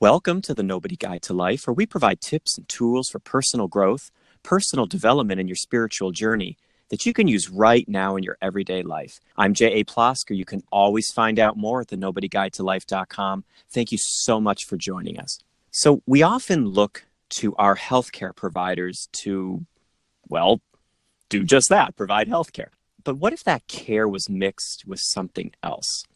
Welcome to The Nobody Guide to Life, where we provide tips and tools for personal growth, personal development, and your spiritual journey that you can use right now in your everyday life. I'm J.A. Plasker. You can always find out more at thenobodyguidetolife.com. Thank you so much for joining us. So we often look to our healthcare providers to, well, do just that, provide healthcare. But what if that care was mixed with something else?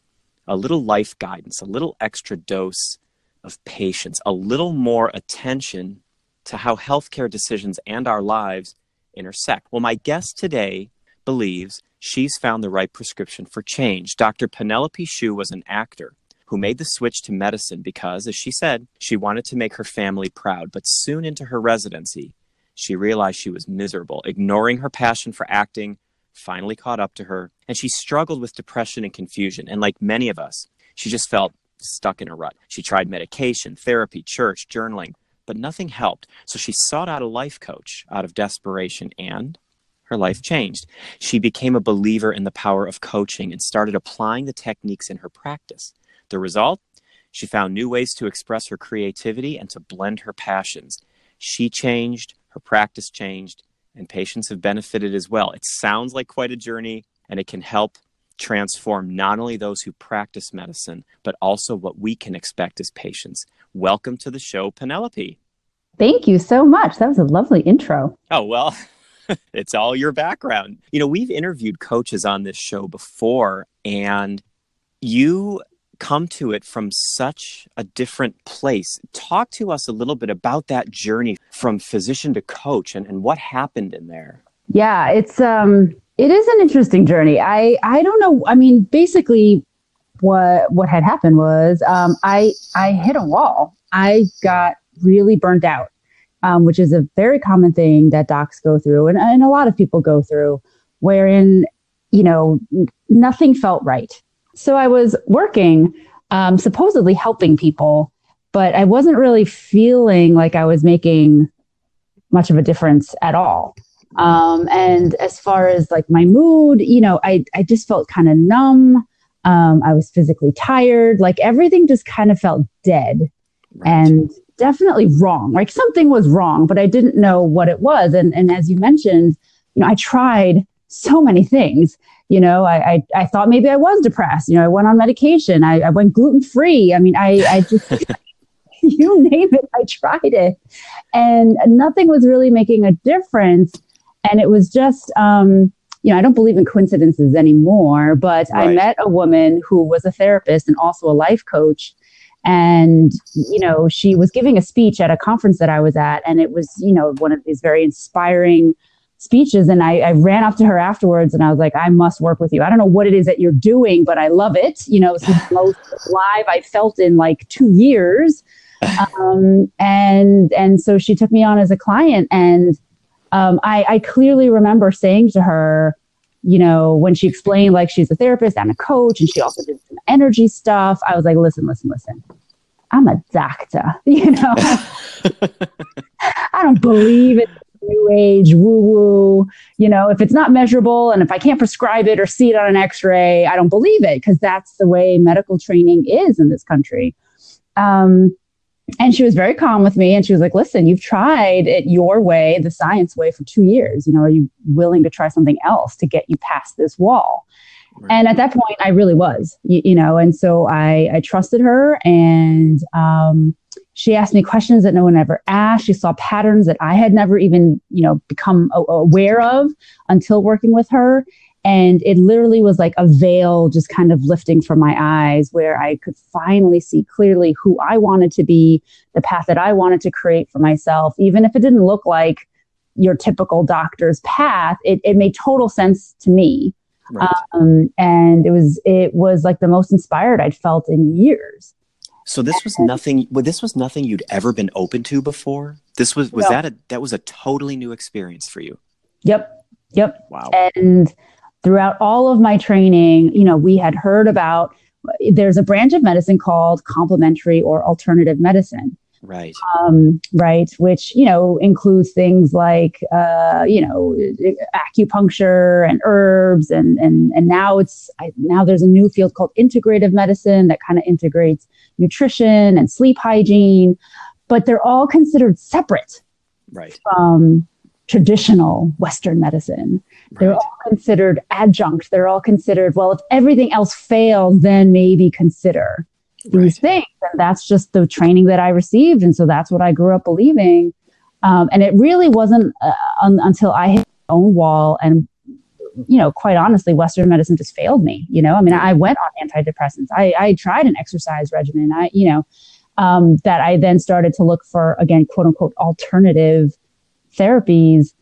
A little life guidance, a little extra dose of patience, a little more attention to how healthcare decisions and our lives intersect. Well, my guest today believes she's found the right prescription for change. Dr. Penelope Hsu was an actor who made the switch to medicine because, as she said, she wanted to make her family proud. But soon into her residency, she realized she was miserable. Ignoring her passion for acting finally caught up to her, and she struggled with depression and confusion. And like many of us, she just felt stuck in a rut. She tried medication, therapy, church, journaling, but nothing helped. So she sought out a life coach out of desperation, and her life changed. She became a believer in the power of coaching and started applying the techniques in her practice. The result? She found new ways to express her creativity and to blend her passions. She changed, her practice changed, and patients have benefited as well. It sounds like quite a journey, and it can help transform not only those who practice medicine, but also what we can expect as patients. Welcome to the show, Penelope. Thank you so much. That was a lovely intro. Oh, well, it's all your background. You know, we've interviewed coaches on this show before, and you come to it from such a different place. Talk to us a little bit about that journey from physician to coach and what happened in there. Yeah, it is an interesting journey. I don't know. I mean, basically what had happened was I hit a wall. I got really burnt out, which is a very common thing that docs go through and a lot of people go through, wherein, you know, nothing felt right. So I was working, supposedly helping people, but I wasn't really feeling like I was making much of a difference at all. And as far as like my mood, you know, I just felt kind of numb. I was physically tired. Like everything just kind of felt dead and definitely wrong. Like something was wrong, but I didn't know what it was. And as you mentioned, you know, I tried so many things. You know, I thought maybe I was depressed. You know, I went on medication. I went gluten-free. I mean, I just, you name it, I tried it. And nothing was really making a difference. And it was just, you know, I don't believe in coincidences anymore, but right. I met a woman who was a therapist and also a life coach. And, you know, she was giving a speech at a conference that I was at. And it was, you know, one of these very inspiring speeches. And I ran up to her afterwards and I was like, I must work with you. I don't know what it is that you're doing, but I love it. You know, it's the most live I felt in like 2 years. And so she took me on as a client. And I clearly remember saying to her, you know, when she explained like she's a therapist and a coach and she also did some energy stuff, I was like, listen. I'm a doctor, you know. I don't believe it. New age, woo-woo, you know, if it's not measurable and if I can't prescribe it or see it on an x-ray, I don't believe it because that's the way medical training is in this country. And she was very calm with me and she was like, listen, you've tried it your way, the science way for 2 years. You know, are you willing to try something else to get you past this wall? Right. And at that point, I really was, you know, and so I trusted her and, she asked me questions that no one ever asked. She saw patterns that I had never even, you know, become aware of until working with her. And it literally was like a veil just kind of lifting from my eyes where I could finally see clearly who I wanted to be, the path that I wanted to create for myself. Even if it didn't look like your typical doctor's path, it made total sense to me. Right. And it was like the most inspired I'd felt in years. So this was nothing you'd ever been open to before? This was that was a totally new experience for you. Yep. Wow. And throughout all of my training, you know, we had heard about, there's a branch of medicine called complementary or alternative medicine. Right. Right. Which, you know, includes things like, you know, acupuncture and herbs. And now it's, now there's a new field called integrative medicine that kind of integrates nutrition and sleep hygiene, but they're all considered separate right. from traditional Western medicine. Right. They're all considered adjunct. They're all considered, well, if everything else fails, then maybe consider these right. things. And that's just the training that I received. And so that's what I grew up believing. And it really wasn't until I hit my own wall and, you know, quite honestly, Western medicine just failed me. You know, I mean, I went on antidepressants. I tried an exercise regimen. I, you know, that I then started to look for, again, quote unquote, alternative therapies.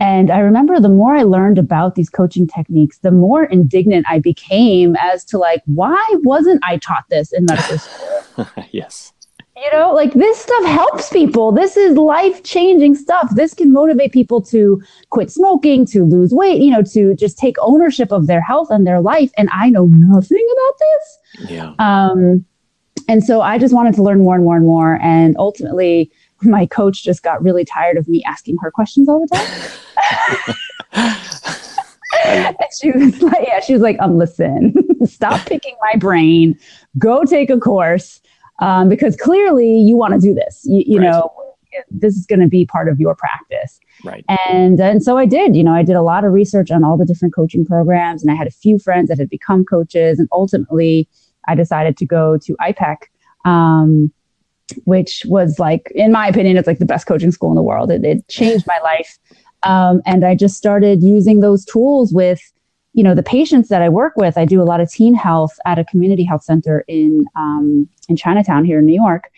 And I remember the more I learned about these coaching techniques, the more indignant I became as to like, why wasn't I taught this in medical school? Yes. You know, like this stuff helps people. This is life-changing stuff. This can motivate people to quit smoking, to lose weight, you know, to just take ownership of their health and their life. And I know nothing about this. Yeah. And so I just wanted to learn more and more and more. And ultimately, my coach just got really tired of me asking her questions all the time. And she was like, listen, stop picking my brain, go take a course. Because clearly you want to do this, you right. know, this is going to be part of your practice. Right. And so I did, you know, I did a lot of research on all the different coaching programs and I had a few friends that had become coaches. And ultimately I decided to go to IPEC, which was like, in my opinion, it's like the best coaching school in the world. It changed my life. And I just started using those tools with, you know, the patients that I work with. I do a lot of teen health at a community health center in Chinatown here in New York.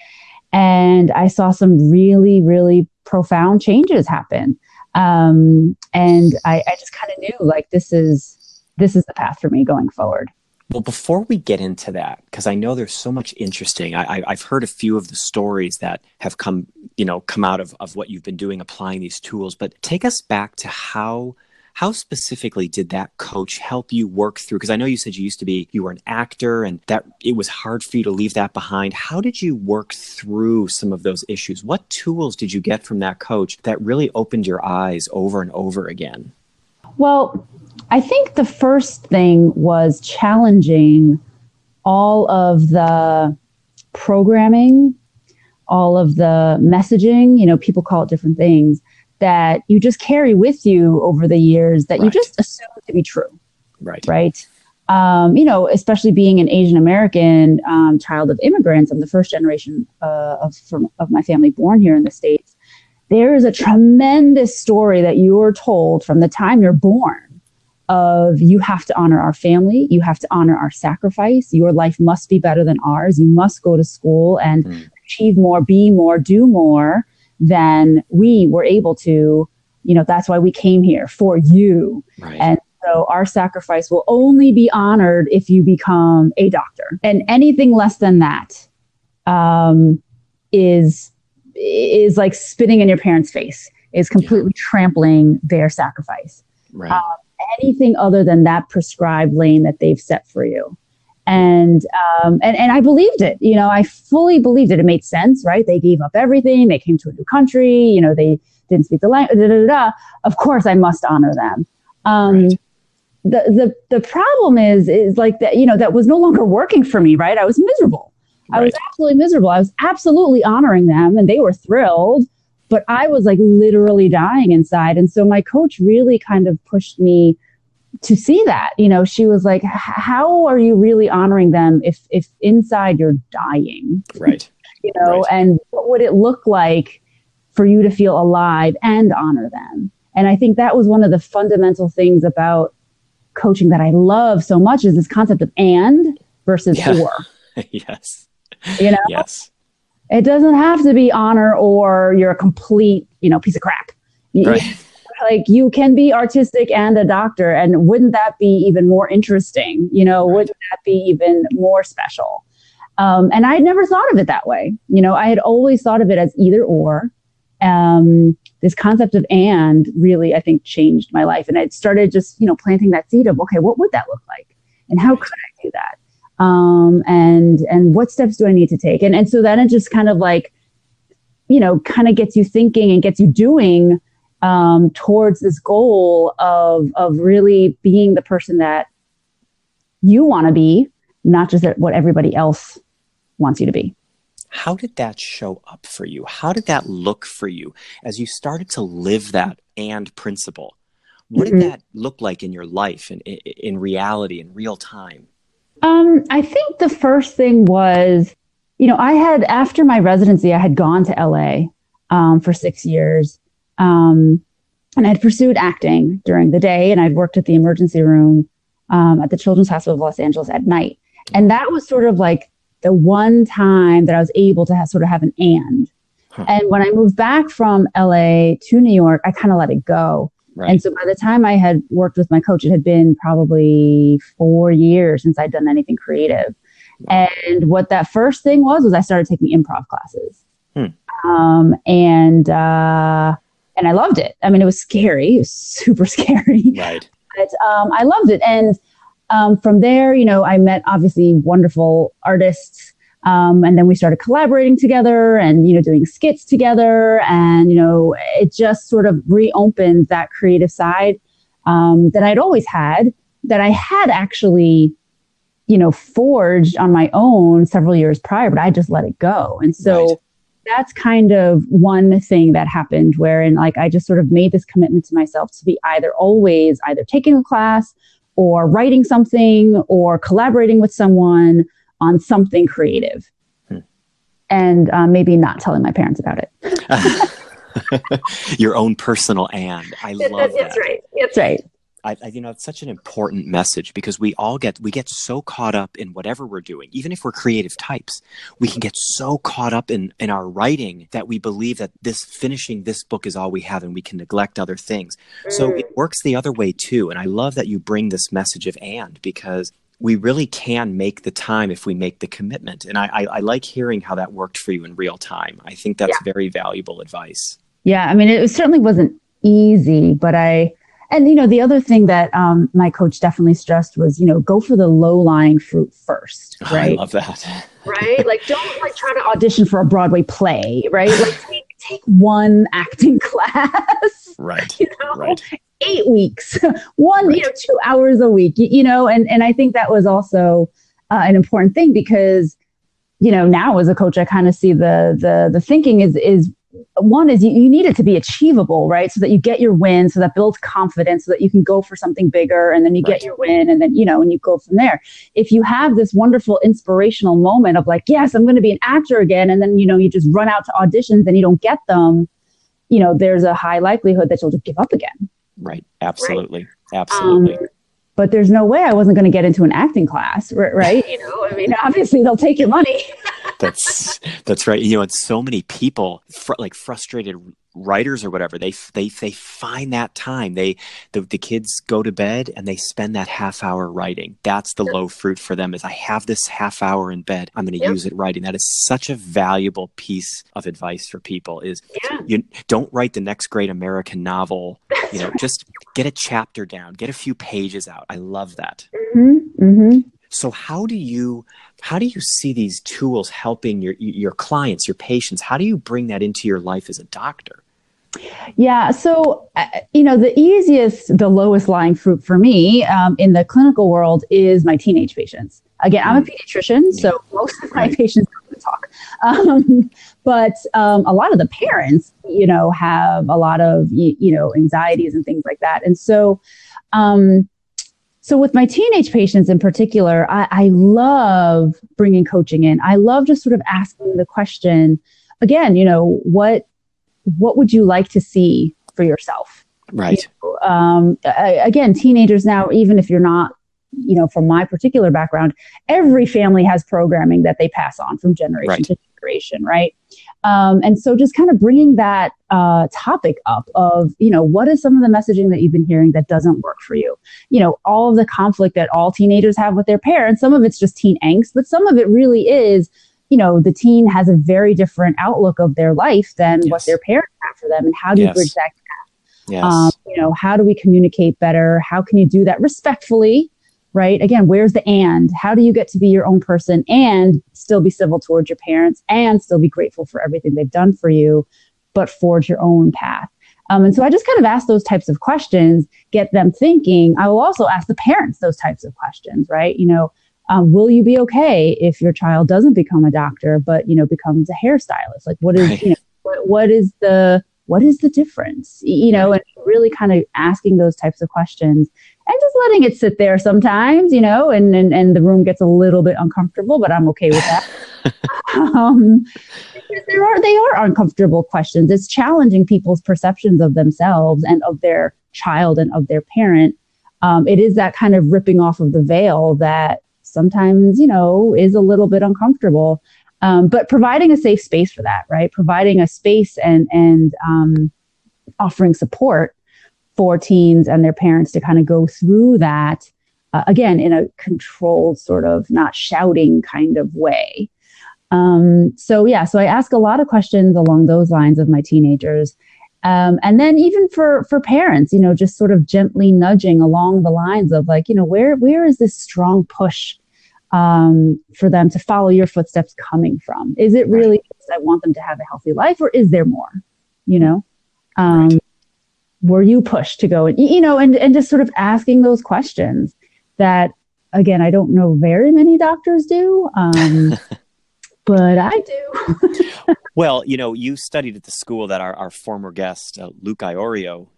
And I saw some really, really profound changes happen. And I just kind of knew like, this is the path for me going forward. Well, before we get into that, because I know there's so much interesting, I've heard a few of the stories that have come out of what you've been doing, applying these tools, but take us back to how specifically did that coach help you work through? Because I know you said you were an actor and that it was hard for you to leave that behind. How did you work through some of those issues? What tools did you get from that coach that really opened your eyes over and over again? Well, I think the first thing was challenging all of the programming, all of the messaging, you know, people call it different things, that you just carry with you over the years that right. you just assume to be true. Right. Right. You know, especially being an Asian American child of immigrants, I'm the first generation of my family born here in the States. There is a tremendous story that you're told from the time you're born of you have to honor our family, you have to honor our sacrifice, your life must be better than ours, you must go to school and achieve more, be more, do more than we were able to. You know, that's why we came here, for you. Right. And so our sacrifice will only be honored if you become a doctor. And anything less than that is like spitting in your parents' face, is completely yeah. trampling their sacrifice. Right. Anything other than that prescribed lane that they've set for you. And I believed it, you know, I fully believed it. It made sense, right? They gave up everything. They came to a new country, you know, they didn't speak the language, Of course I must honor them. Right. The problem is like that, you know, that was no longer working for me, right? I was miserable. Right. I was absolutely miserable. I was absolutely honoring them and they were thrilled. But I was like literally dying inside. And so my coach really kind of pushed me to see that, you know, she was like, how are you really honoring them if inside you're dying? Right. You know, right. And what would it look like for you to feel alive and honor them? And I think that was one of the fundamental things about coaching that I love so much, is this concept of and versus yeah. or. Yes. You know? Yes. It doesn't have to be honor or you're a complete, you know, piece of crap. Right. Like you can be artistic and a doctor, and wouldn't that be even more interesting? You know, right. wouldn't that be even more special? And I had never thought of it that way. You know, I had always thought of it as either or. This concept of and really, I think, changed my life. And it started just, you know, planting that seed of, okay, what would that look like? And how could I do that? And what steps do I need to take? And so then it just kind of like you know, kind of gets you thinking and gets you doing towards this goal of really being the person that you want to be, not just what everybody else wants you to be. How did that show up for you? How did that look for you as you started to live that and principle? What did that look like in your life and in reality, in real time? I think the first thing was, you know, I had, after my residency, I had gone to LA for 6 years. And I'd pursued acting during the day, and I'd worked at the emergency room at the Children's Hospital of Los Angeles at night. And that was sort of like the one time that I was able to have an and. And when I moved back from LA to New York, I kind of let it go. Right. And so by the time I had worked with my coach, it had been probably 4 years since I'd done anything creative. Wow. And what that first thing was I started taking improv classes. And I loved it. I mean, it was scary. It was super scary. Right. But I loved it. And from there, you know, I met obviously wonderful artists. And then we started collaborating together and, you know, doing skits together. And, you know, it just sort of reopened that creative side that I'd always had, that I had actually, you know, forged on my own several years prior, but I just let it go. And so that's kind of one thing that happened, wherein like I just sort of made this commitment to myself to be either taking a class or writing something or collaborating with someone on something creative, and maybe not telling my parents about it. Your own personal and. I love that. That's right. That's right. I, you know, it's such an important message, because we get so caught up in whatever we're doing, even if we're creative types, we can get so caught up in our writing that we believe that finishing this book is all we have, and we can neglect other things. So it works the other way too. And I love that you bring this message of and, because we really can make the time if we make the commitment. And I like hearing how that worked for you in real time. I think that's very valuable advice. Yeah. I mean, it certainly wasn't easy, but and, you know, the other thing that my coach definitely stressed was, you know, go for the low-lying fruit first, right? I love that. Right? Like, don't, like, try to audition for a Broadway play, right? Like, take one acting class. Right. You know, 8 weeks, you know, 2 hours a week, you know? And I think that was also an important thing, because, you know, now as a coach, I kind of see the thinking is one is you need it to be achievable, right? So that you get your win, so that builds confidence, so that you can go for something bigger, and then you get your win, and then, you know, and you go from there. If you have this wonderful inspirational moment of like, yes, I'm going to be an actor again, and then, you know, you just run out to auditions and you don't get them, you know, there's a high likelihood that you'll just give up again. Right. Absolutely. Right? Absolutely. But there's no way I wasn't going to get into an acting class, right? You know, I mean, obviously they'll take your money. That's right. You know, and so many people, like frustrated writers or whatever, they find that time. The kids go to bed and they spend that half hour writing. That's the low fruit for them, is I have this half hour in bed. I'm going to use it writing. That is such a valuable piece of advice for people, is you don't write the next great American novel. You know, just get a chapter down, get a few pages out. I love that. So how do you see these tools helping your clients, your patients? How do you bring that into your life as a doctor? Yeah. So, you know, the lowest lying fruit for me in the clinical world is my teenage patients. Again, I'm a pediatrician, so most of my patients don't want to talk. But a lot of the parents, you know, have a lot of, you know, anxieties and things like that. And so, so with my teenage patients in particular, I love bringing coaching in. I love just sort of asking the question, again, you know, what would you like to see for yourself? Right. You know, again, teenagers now, even if you're not, you know, from my particular background, every family has programming that they pass on from generation to generation, right? And so just kind of bringing that topic up of, you know, what is some of the messaging that you've been hearing that doesn't work for you? You know, all of the conflict that all teenagers have with their parents, some of it's just teen angst, but some of it really is, you know, the teen has a very different outlook of their life than what their parents have for them. And how do you bridge that gap? You know, how do we communicate better? How can you do that respectfully? right? Again, where's the and? How do you get to be your own person and still be civil towards your parents and still be grateful for everything they've done for you, but forge your own path? And so I just kind of ask those types of questions, get them thinking. I will also ask the parents those types of questions, right? You know, will you be okay if your child doesn't become a doctor, but, you know, becomes a hairstylist? Like, what is, right. You know, what is the difference? You know, and really kind of asking those types of questions and just letting it sit there sometimes, you know, and the room gets a little bit uncomfortable, but I'm okay with that. They are uncomfortable questions. It's challenging people's perceptions of themselves and of their child and of their parent. It is that kind of ripping off of the veil that sometimes, you know, is a little bit uncomfortable. But providing a safe space for that, right? Providing a space and offering support for teens and their parents to kind of go through that, again, in a controlled sort of not shouting kind of way. So I ask a lot of questions along those lines of my teenagers. And then even for parents, you know, just sort of gently nudging along the lines of like, you know, where is this strong push for them to follow your footsteps coming from? Is it really because I want them to have a healthy life, or is there more, you know? Were you pushed to go, and, you know, and just sort of asking those questions that, again, I don't know very many doctors do, but I do. Well, you know, you studied at the school that our former guest, Luke Iorio,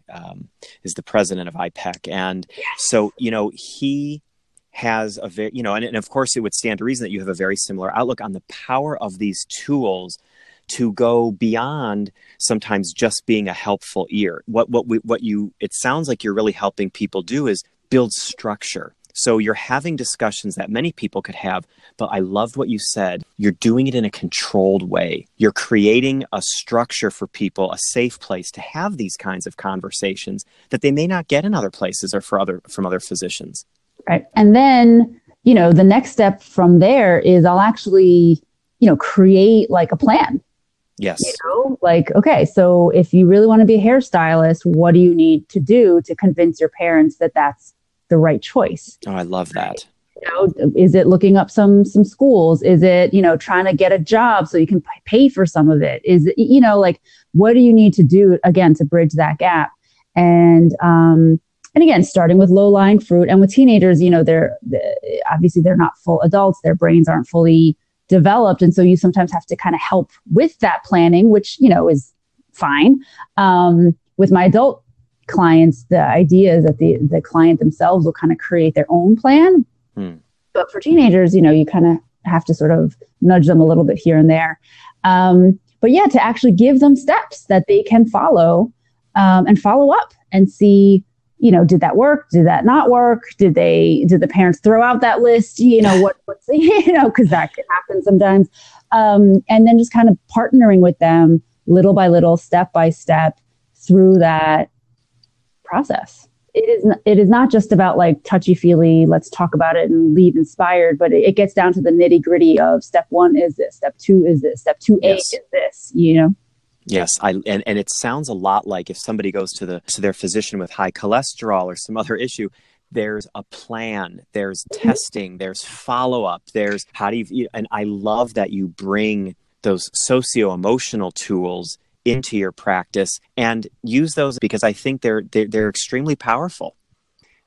is the president of IPEC. And so, you know, he has a very, you know, and of course it would stand to reason that you have a very similar outlook on the power of these tools to go beyond sometimes just being a helpful ear. It sounds like you're really helping people do is build structure. So you're having discussions that many people could have, but I loved what you said. You're doing it in a controlled way. You're creating a structure for people, a safe place to have these kinds of conversations that they may not get in other places or from other physicians. Right. And then, you know, the next step from there is I'll actually, you know, create like a plan. Yes. You know, like, okay, so if you really want to be a hairstylist, what do you need to do to convince your parents that that's the right choice? Oh, I love that. You know, is it looking up some schools? Is it, you know, trying to get a job so you can pay for some of it? Is it, you know, like, what do you need to do again to bridge that gap? And again, starting with low-lying fruit, and with teenagers, you know, they're not full adults. Their brains aren't fully developed. And so you sometimes have to kind of help with that planning, which, you know, is fine. With my adult clients, the idea is that the client themselves will kind of create their own plan. But for teenagers, you know, you kind of have to sort of nudge them a little bit here and there. But to actually give them steps that they can follow and follow up and see, you know, did that work? Did that not work? Did the parents throw out that list? You know, what's, you know, because that can happen sometimes. And then just kind of partnering with them little by little, step by step through that process. It is not just about like touchy-feely, let's talk about it and leave inspired, but it gets down to the nitty-gritty of step one is this, step two is this, step 2A is this, you know? Yes, and it sounds a lot like if somebody goes to their physician with high cholesterol or some other issue, there's a plan, there's testing, there's follow-up, there's how do you, and I love that you bring those socio-emotional tools into your practice and use those because I think they're extremely powerful.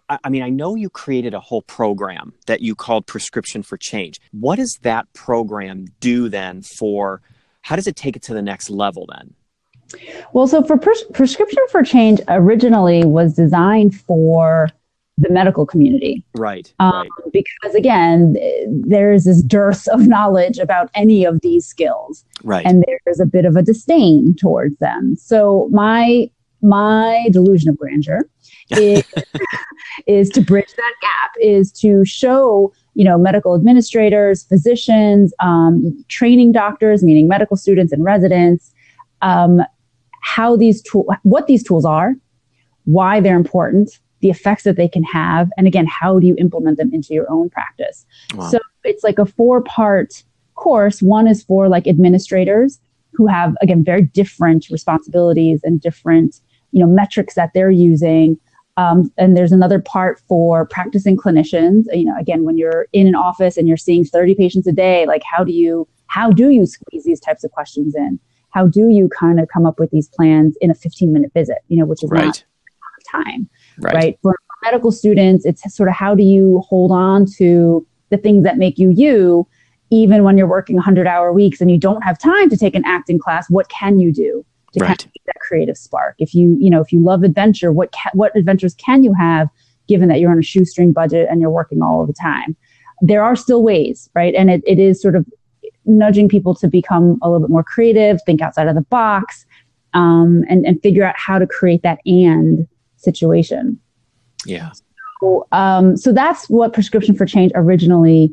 I mean, I know you created a whole program that you called Prescription for Change. What does that program do then for? How does it take it to the next level then? Well, so for Prescription for Change originally was designed for the medical community. Right. Because again, there is this dearth of knowledge about any of these skills. Right. And there's a bit of a disdain towards them. So my delusion of grandeur is to bridge that gap, is to show, you know, medical administrators, physicians, training doctors, meaning medical students and residents, what these tools are, why they're important, the effects that they can have, and again, how do you implement them into your own practice? Wow. So it's like a 4-part course. One is for like administrators who have, again, very different responsibilities and different, you know, metrics that they're using. And there's another part for practicing clinicians. You know, again, when you're in an office and you're seeing 30 patients a day, like how do you squeeze these types of questions in? How do you kind of come up with these plans in a 15-minute visit, you know, which is right. not time, right? For medical students, it's sort of how do you hold on to the things that make you you, even when you're working 100-hour weeks and you don't have time to take an acting class. What can you do to kind of keep that creative spark? If you love adventure, what adventures can you have given that you're on a shoestring budget and you're working all of the time? There are still ways, right? And it is sort of nudging people to become a little bit more creative, think outside of the box, and figure out how to create that and situation. Yeah. So that's what Prescription for Change originally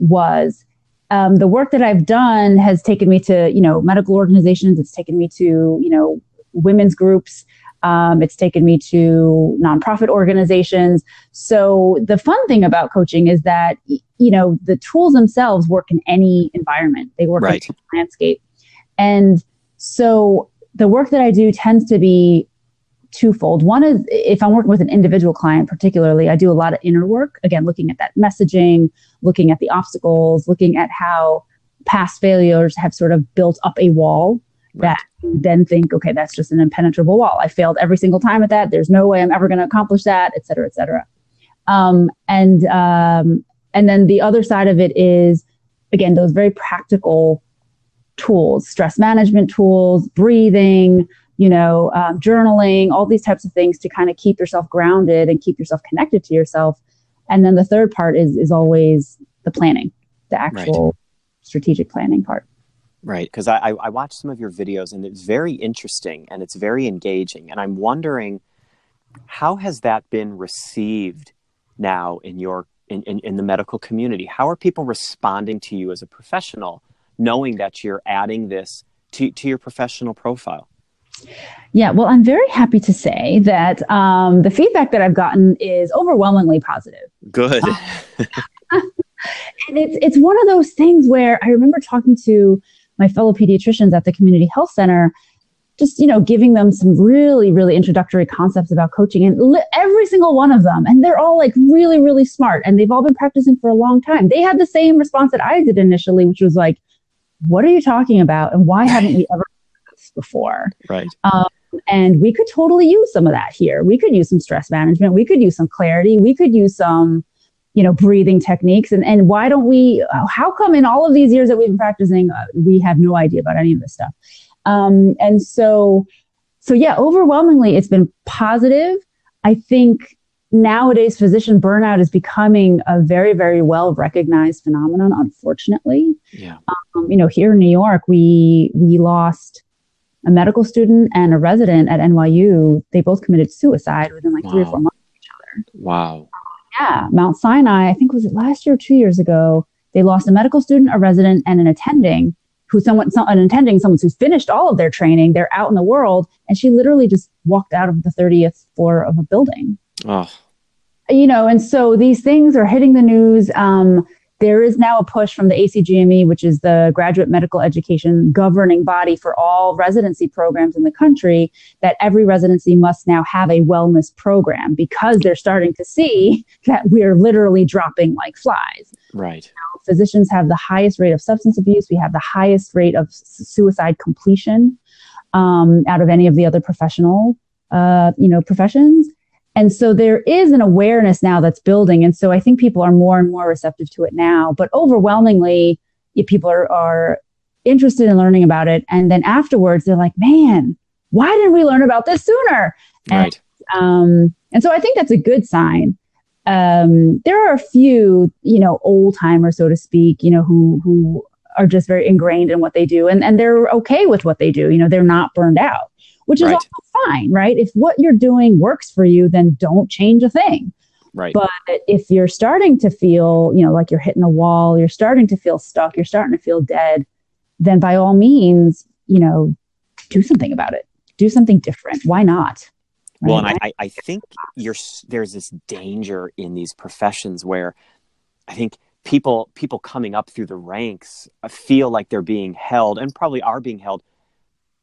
was. The work that I've done has taken me to, you know, medical organizations. It's taken me to, you know, women's groups. It's taken me to nonprofit organizations. So the fun thing about coaching is that, you know, the tools themselves work in any environment. They work in any landscape. And so the work that I do tends to be twofold. One is if I'm working with an individual client, particularly, I do a lot of inner work. Again, looking at that messaging, looking at the obstacles, looking at how past failures have sort of built up a wall that you then think, okay, that's just an impenetrable wall. I failed every single time at that. There's no way I'm ever going to accomplish that, et cetera, et cetera. And then the other side of it is, again, those very practical tools, stress management tools, breathing, you know, journaling, all these types of things to kind of keep yourself grounded and keep yourself connected to yourself. And then the third part is always the planning, the actual strategic planning part. Right, because I watched some of your videos and it's very interesting and it's very engaging. And I'm wondering, how has that been received now in your in the medical community? How are people responding to you as a professional, knowing that you're adding this to your professional profile? Yeah, well, I'm very happy to say that the feedback that I've gotten is overwhelmingly positive. Good. And it's one of those things where I remember talking to my fellow pediatricians at the community health center, just, you know, giving them some really, really introductory concepts about coaching, and every single one of them. And they're all like really, really smart, and they've all been practicing for a long time. They had the same response that I did initially, which was like, what are you talking about? And why haven't we ever done this before? Right. And we could totally use some of that here. We could use some stress management. We could use some clarity. We could use some, you know, breathing techniques. And why don't we, how come in all of these years that we've been practicing, we have no idea about any of this stuff? And so yeah, overwhelmingly, it's been positive. I think nowadays, physician burnout is becoming a very, very well-recognized phenomenon, unfortunately. Yeah. You know, here in New York, we lost a medical student and a resident at NYU. They both committed suicide within like 3 or 4 months of each other. Wow. Yeah, Mount Sinai, I think, was it last year or 2 years ago, they lost a medical student, a resident, and an attending someone who's finished all of their training. They're out in the world, and she literally just walked out of the 30th floor of a building. Oh. You know, and so these things are hitting the news. There is now a push from the ACGME, which is the graduate medical education governing body for all residency programs in the country, that every residency must now have a wellness program, because they're starting to see that we're literally dropping like flies. Right. Now, physicians have the highest rate of substance abuse. We have the highest rate of suicide completion out of any of the other professional, professions. And so there is an awareness now that's building. And so I think people are more and more receptive to it now. But overwhelmingly, people are interested in learning about it. And then afterwards, they're like, man, why didn't we learn about this sooner? Right. And so I think that's a good sign. There are a few, you know, old timers, so to speak, you know, who are just very ingrained in what they do. And they're okay with what they do. You know, they're not burned out, which is also fine, right? If what you're doing works for you, then don't change a thing. Right. But if you're starting to feel, you know, like you're hitting a wall, you're starting to feel stuck, you're starting to feel dead, then by all means, you know, do something about it. Do something different. Why not? Right? Well, and I think there's this danger in these professions where I think people coming up through the ranks feel like they're being held, and probably are being held,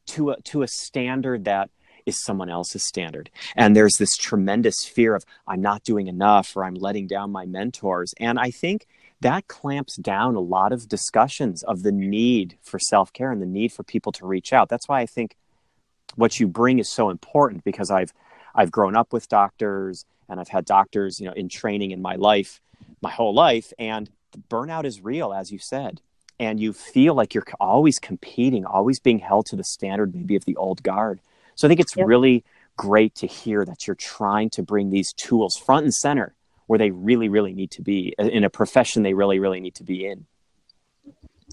to a standard that is someone else's standard. And there's this tremendous fear of I'm not doing enough, or I'm letting down my mentors. And I think that clamps down a lot of discussions of the need for self-care and the need for people to reach out. That's why I think what you bring is so important, because I've grown up with doctors, and I've had doctors, in training in my life, my whole life. And the burnout is real, as you said. And you feel like you're always competing, always being held to the standard maybe of the old guard. So I think it's really great to hear that you're trying to bring these tools front and center where they really, really need to be, in a profession they really, really need to be in.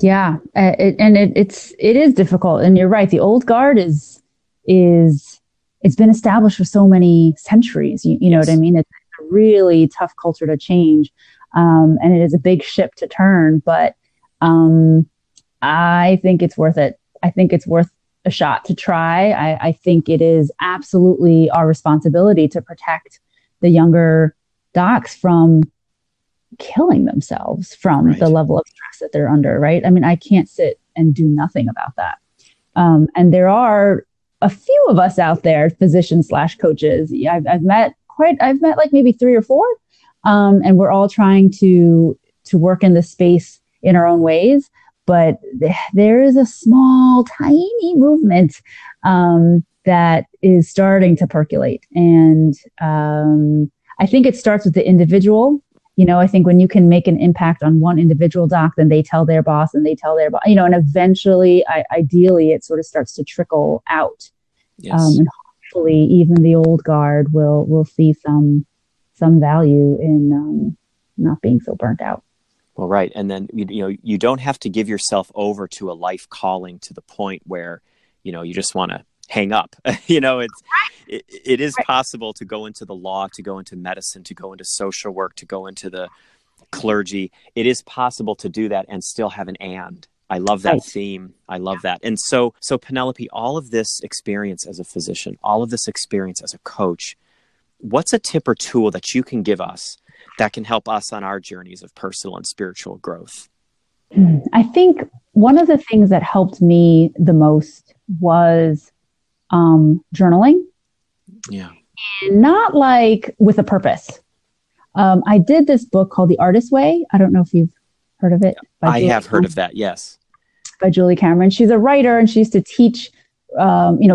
Yeah. It is difficult. And you're right. The old guard is it's been established for so many centuries. You know what I mean? It's a really tough culture to change. And it is a big ship to turn, but I think it's worth it. I think it's worth a shot to try. I think it is absolutely our responsibility to protect the younger docs from killing themselves from the level of stress that they're under, right? I mean, I can't sit and do nothing about that. And there are a few of us out there, physicians / coaches. I've met like maybe 3 or 4. And we're all trying to work in this space in our own ways, but there is a small, tiny movement that is starting to percolate. And I think it starts with the individual. I think when you can make an impact on one individual doc, then they tell their boss and they tell their boss, and eventually, ideally, it sort of starts to trickle out. Yes. And hopefully even the old guard will see some value in not being so burnt out. Well, right. And then, you don't have to give yourself over to a life calling to the point where, you just want to hang up. It is possible to go into the law, to go into medicine, to go into social work, to go into the clergy. It is possible to do that and still have an and. I love that theme. I love that. And so Penelope, all of this experience as a physician, all of this experience as a coach, what's a tip or tool that you can give us that can help us on our journeys of personal and spiritual growth? I think one of the things that helped me the most was journaling. Yeah. And not like with a purpose. I did this book called The Artist's Way. I don't know if you've heard of it. I have heard of that, yes. By Julie Cameron. She's a writer, and she used to teach,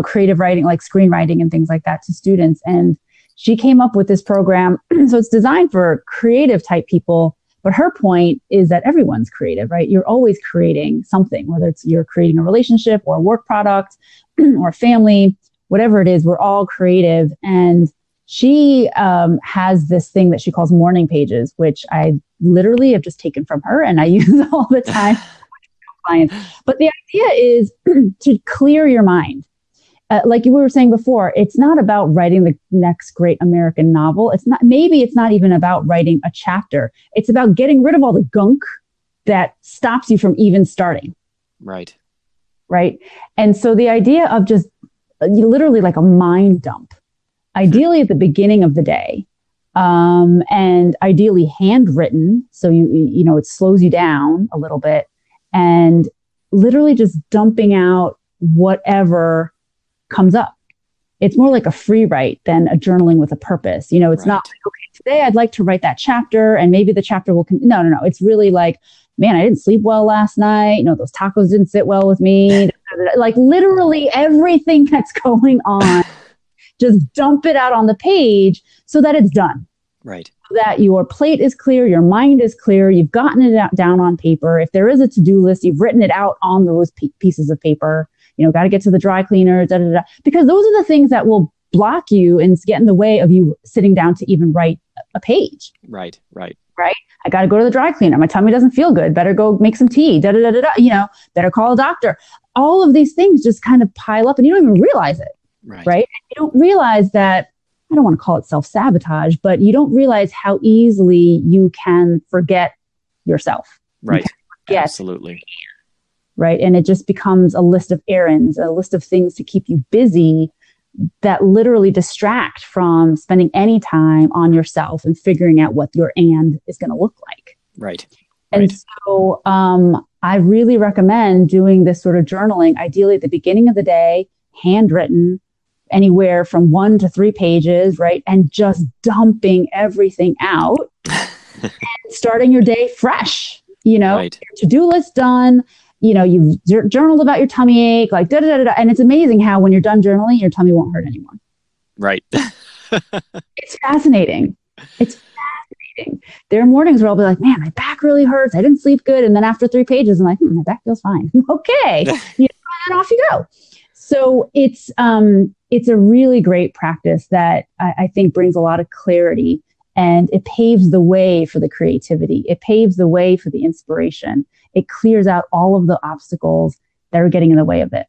creative writing, like screenwriting and things like that to students. And she came up with this program. So it's designed for creative type people, but her point is that everyone's creative, right? You're always creating something, whether it's you're creating a relationship or a work product or family, whatever it is, we're all creative. And she has this thing that she calls morning pages, which I literally have just taken from her and I use all the time with clients. But the idea is to clear your mind. Like we were saying before, it's not about writing the next great American novel. Maybe it's not even about writing a chapter. It's about getting rid of all the gunk that stops you from even starting. Right. And so the idea of just literally like a mind dump, ideally at the beginning of the day, and ideally handwritten. So, it slows you down a little bit, and literally just dumping out whatever comes up. It's more like a free write than a journaling with a purpose. It's not like, okay, today I'd like to write that chapter, and maybe the chapter will come. No. It's really like, man, I didn't sleep well last night. Those tacos didn't sit well with me. Like literally everything that's going on, just dump it out on the page so that it's done. Right. So that your plate is clear, your mind is clear, you've gotten it out, down on paper. If there is a to-do list, you've written it out on those pieces of paper. Got to get to the dry cleaner, because those are the things that will block you and get in the way of you sitting down to even write a page. Right. I got to go to the dry cleaner. My tummy doesn't feel good. Better go make some tea, better call a doctor. All of these things just kind of pile up and you don't even realize it. Right. You don't realize that, I don't want to call it self-sabotage, but you don't realize how easily you can forget yourself. Right. Absolutely. Right. And it just becomes a list of errands, a list of things to keep you busy that literally distract from spending any time on yourself and figuring out what your and is going to look like. Right. And so I really recommend doing this sort of journaling, ideally at the beginning of the day, handwritten, anywhere from 1 to 3 pages, right? And just dumping everything out and starting your day fresh, you know, right. Your to-do list done, you know, you've journaled about your tummy ache, like da-da-da-da. And it's amazing how when you're done journaling, your tummy won't hurt anymore. Right. It's fascinating. It's fascinating. There are mornings where I'll be like, man, my back really hurts. I didn't sleep good. And then after 3 pages, I'm like, my back feels fine. Okay. You know, and off you go. So it's a really great practice that I think brings a lot of clarity, and it paves the way for the creativity. It paves the way for the inspiration. It clears out all of the obstacles that are getting in the way of it.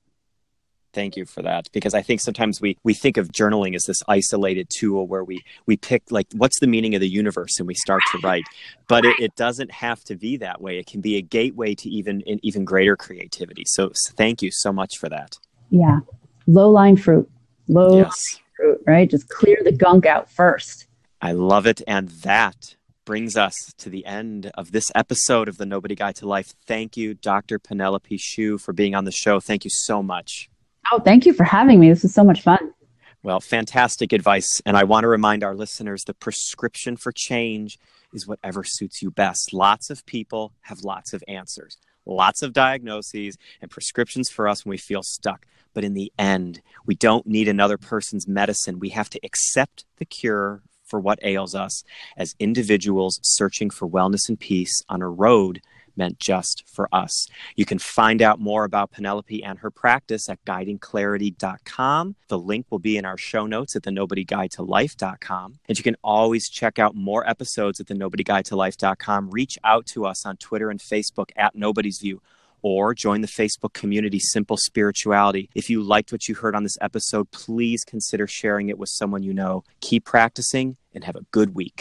Thank you for that, because I think sometimes we think of journaling as this isolated tool where we pick, like, what's the meaning of the universe, and we start to write. But it doesn't have to be that way. It can be a gateway to even greater creativity. So thank you so much for that. Yeah. Low-lying fruit. Low-lying fruit, right? Just clear the gunk out first. I love it. And that brings us to the end of this episode of The Nobody Guide to Life. Thank you, Dr. Penelope Hsu, for being on the show. Thank you so much. Oh, thank you for having me. This was so much fun. Well, fantastic advice. And I want to remind our listeners, the prescription for change is whatever suits you best. Lots of people have lots of answers, lots of diagnoses and prescriptions for us when we feel stuck. But in the end, we don't need another person's medicine. We have to accept the cure for what ails us as individuals searching for wellness and peace on a road meant just for us. You can find out more about Penelope and her practice at guidingclarity.com. The link will be in our show notes at thenobodyguidetolife.com. And you can always check out more episodes at thenobodyguidetolife.com. Reach out to us on Twitter and Facebook at Nobody's View, or join the Facebook community, Simple Spirituality. If you liked what you heard on this episode, please consider sharing it with someone you know. Keep practicing and have a good week.